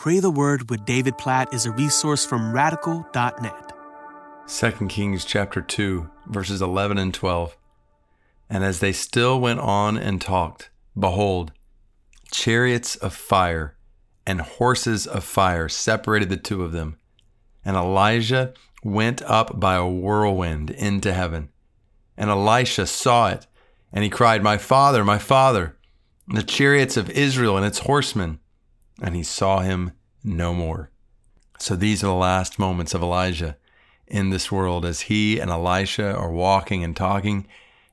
Pray the Word with David Platt is a resource from Radical.net. 2 Kings chapter 2, verses 11 and 12. And as they still went on and talked, behold, chariots of fire and horses of fire separated the two of them. And Elijah went up by a whirlwind into heaven. And Elisha saw it, and he cried, "My father, my father, the chariots of Israel and its horsemen." And he saw him no more. So these are the last moments of Elijah in this world as he and Elisha are walking and talking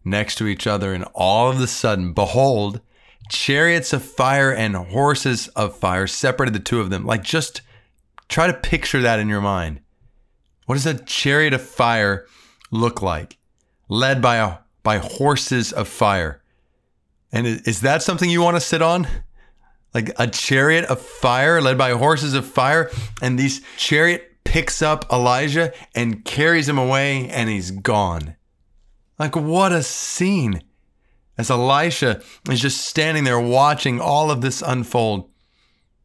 next to each other. And all of a sudden, behold, chariots of fire and horses of fire separated the two of them. Like, just try to picture that in your mind. What does a chariot of fire look like? Led by horses of fire. And is that something you want to sit on? Like a chariot of fire led by horses of fire, and this chariot picks up Elijah and carries him away, and he's gone. Like, what a scene. As Elisha is just standing there watching all of this unfold.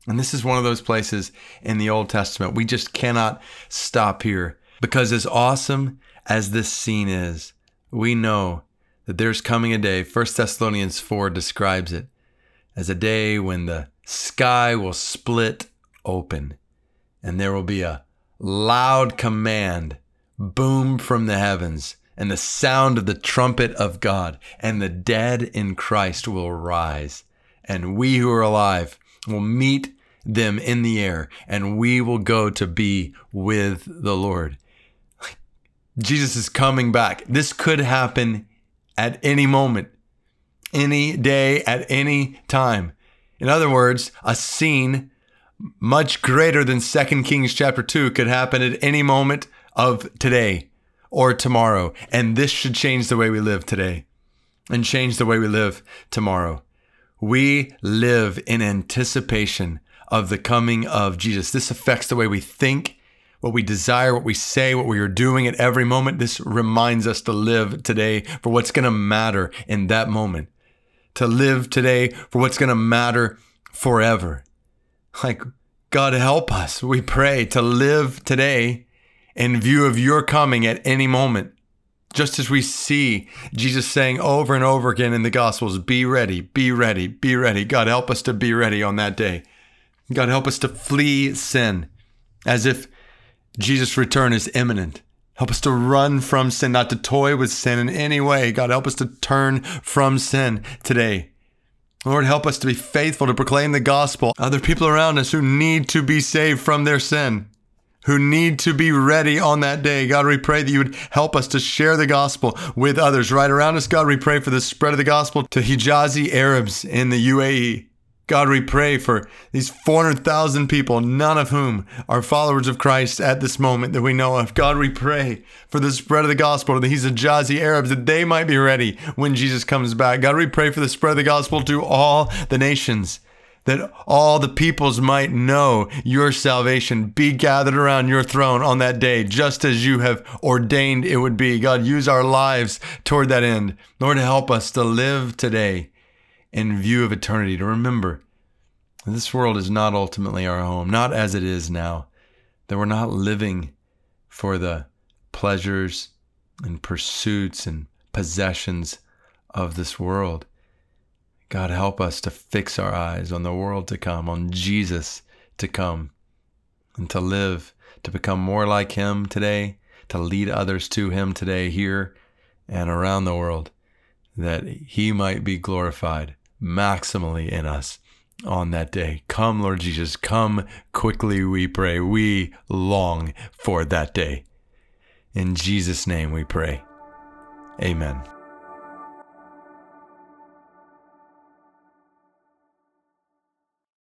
And this is one of those places in the Old Testament. We just cannot stop here, because as awesome as this scene is, we know that there's coming a day. 1 Thessalonians 4 describes it as a day when the sky will split open and there will be a loud command, boom from the heavens, and the sound of the trumpet of God, and the dead in Christ will rise, and we who are alive will meet them in the air, and we will go to be with the Lord. Jesus is coming back. This could happen at any moment, any day, at any time. In other words, a scene much greater than 2 Kings chapter 2 could happen at any moment of today or tomorrow. And this should change the way we live today and change the way we live tomorrow. We live in anticipation of the coming of Jesus. This affects the way we think, what we desire, what we say, what we are doing at every moment. This reminds us to live today for what's going to matter in that moment. To live today for what's going to matter forever. Like, God help us, we pray, to live today in view of your coming at any moment. Just as we see Jesus saying over and over again in the Gospels, be ready, be ready, be ready. God help us to be ready on that day. God help us to flee sin as if Jesus' return is imminent. Help us to run from sin, not to toy with sin in any way. God, help us to turn from sin today. Lord, help us to be faithful to proclaim the gospel. Other people around us who need to be saved from their sin, who need to be ready on that day. God, we pray that you would help us to share the gospel with others right around us. God, we pray for the spread of the gospel to Hijazi Arabs in the UAE. God, we pray for these 400,000 people, none of whom are followers of Christ at this moment that we know of. God, we pray for the spread of the gospel to the Hijazi Arabs, that they might be ready when Jesus comes back. God, we pray for the spread of the gospel to all the nations, that all the peoples might know your salvation, be gathered around your throne on that day, just as you have ordained it would be. God, use our lives toward that end. Lord, help us to live today in view of eternity, to remember this world is not ultimately our home, not as it is now, that we're not living for the pleasures and pursuits and possessions of this world. God, help us to fix our eyes on the world to come, on Jesus to come, and to live, to become more like him today, to lead others to him today, here and around the world, that he might be glorified maximally in us on that day. Come, Lord Jesus, come quickly, we pray. We long for that day. In Jesus' name we pray. Amen.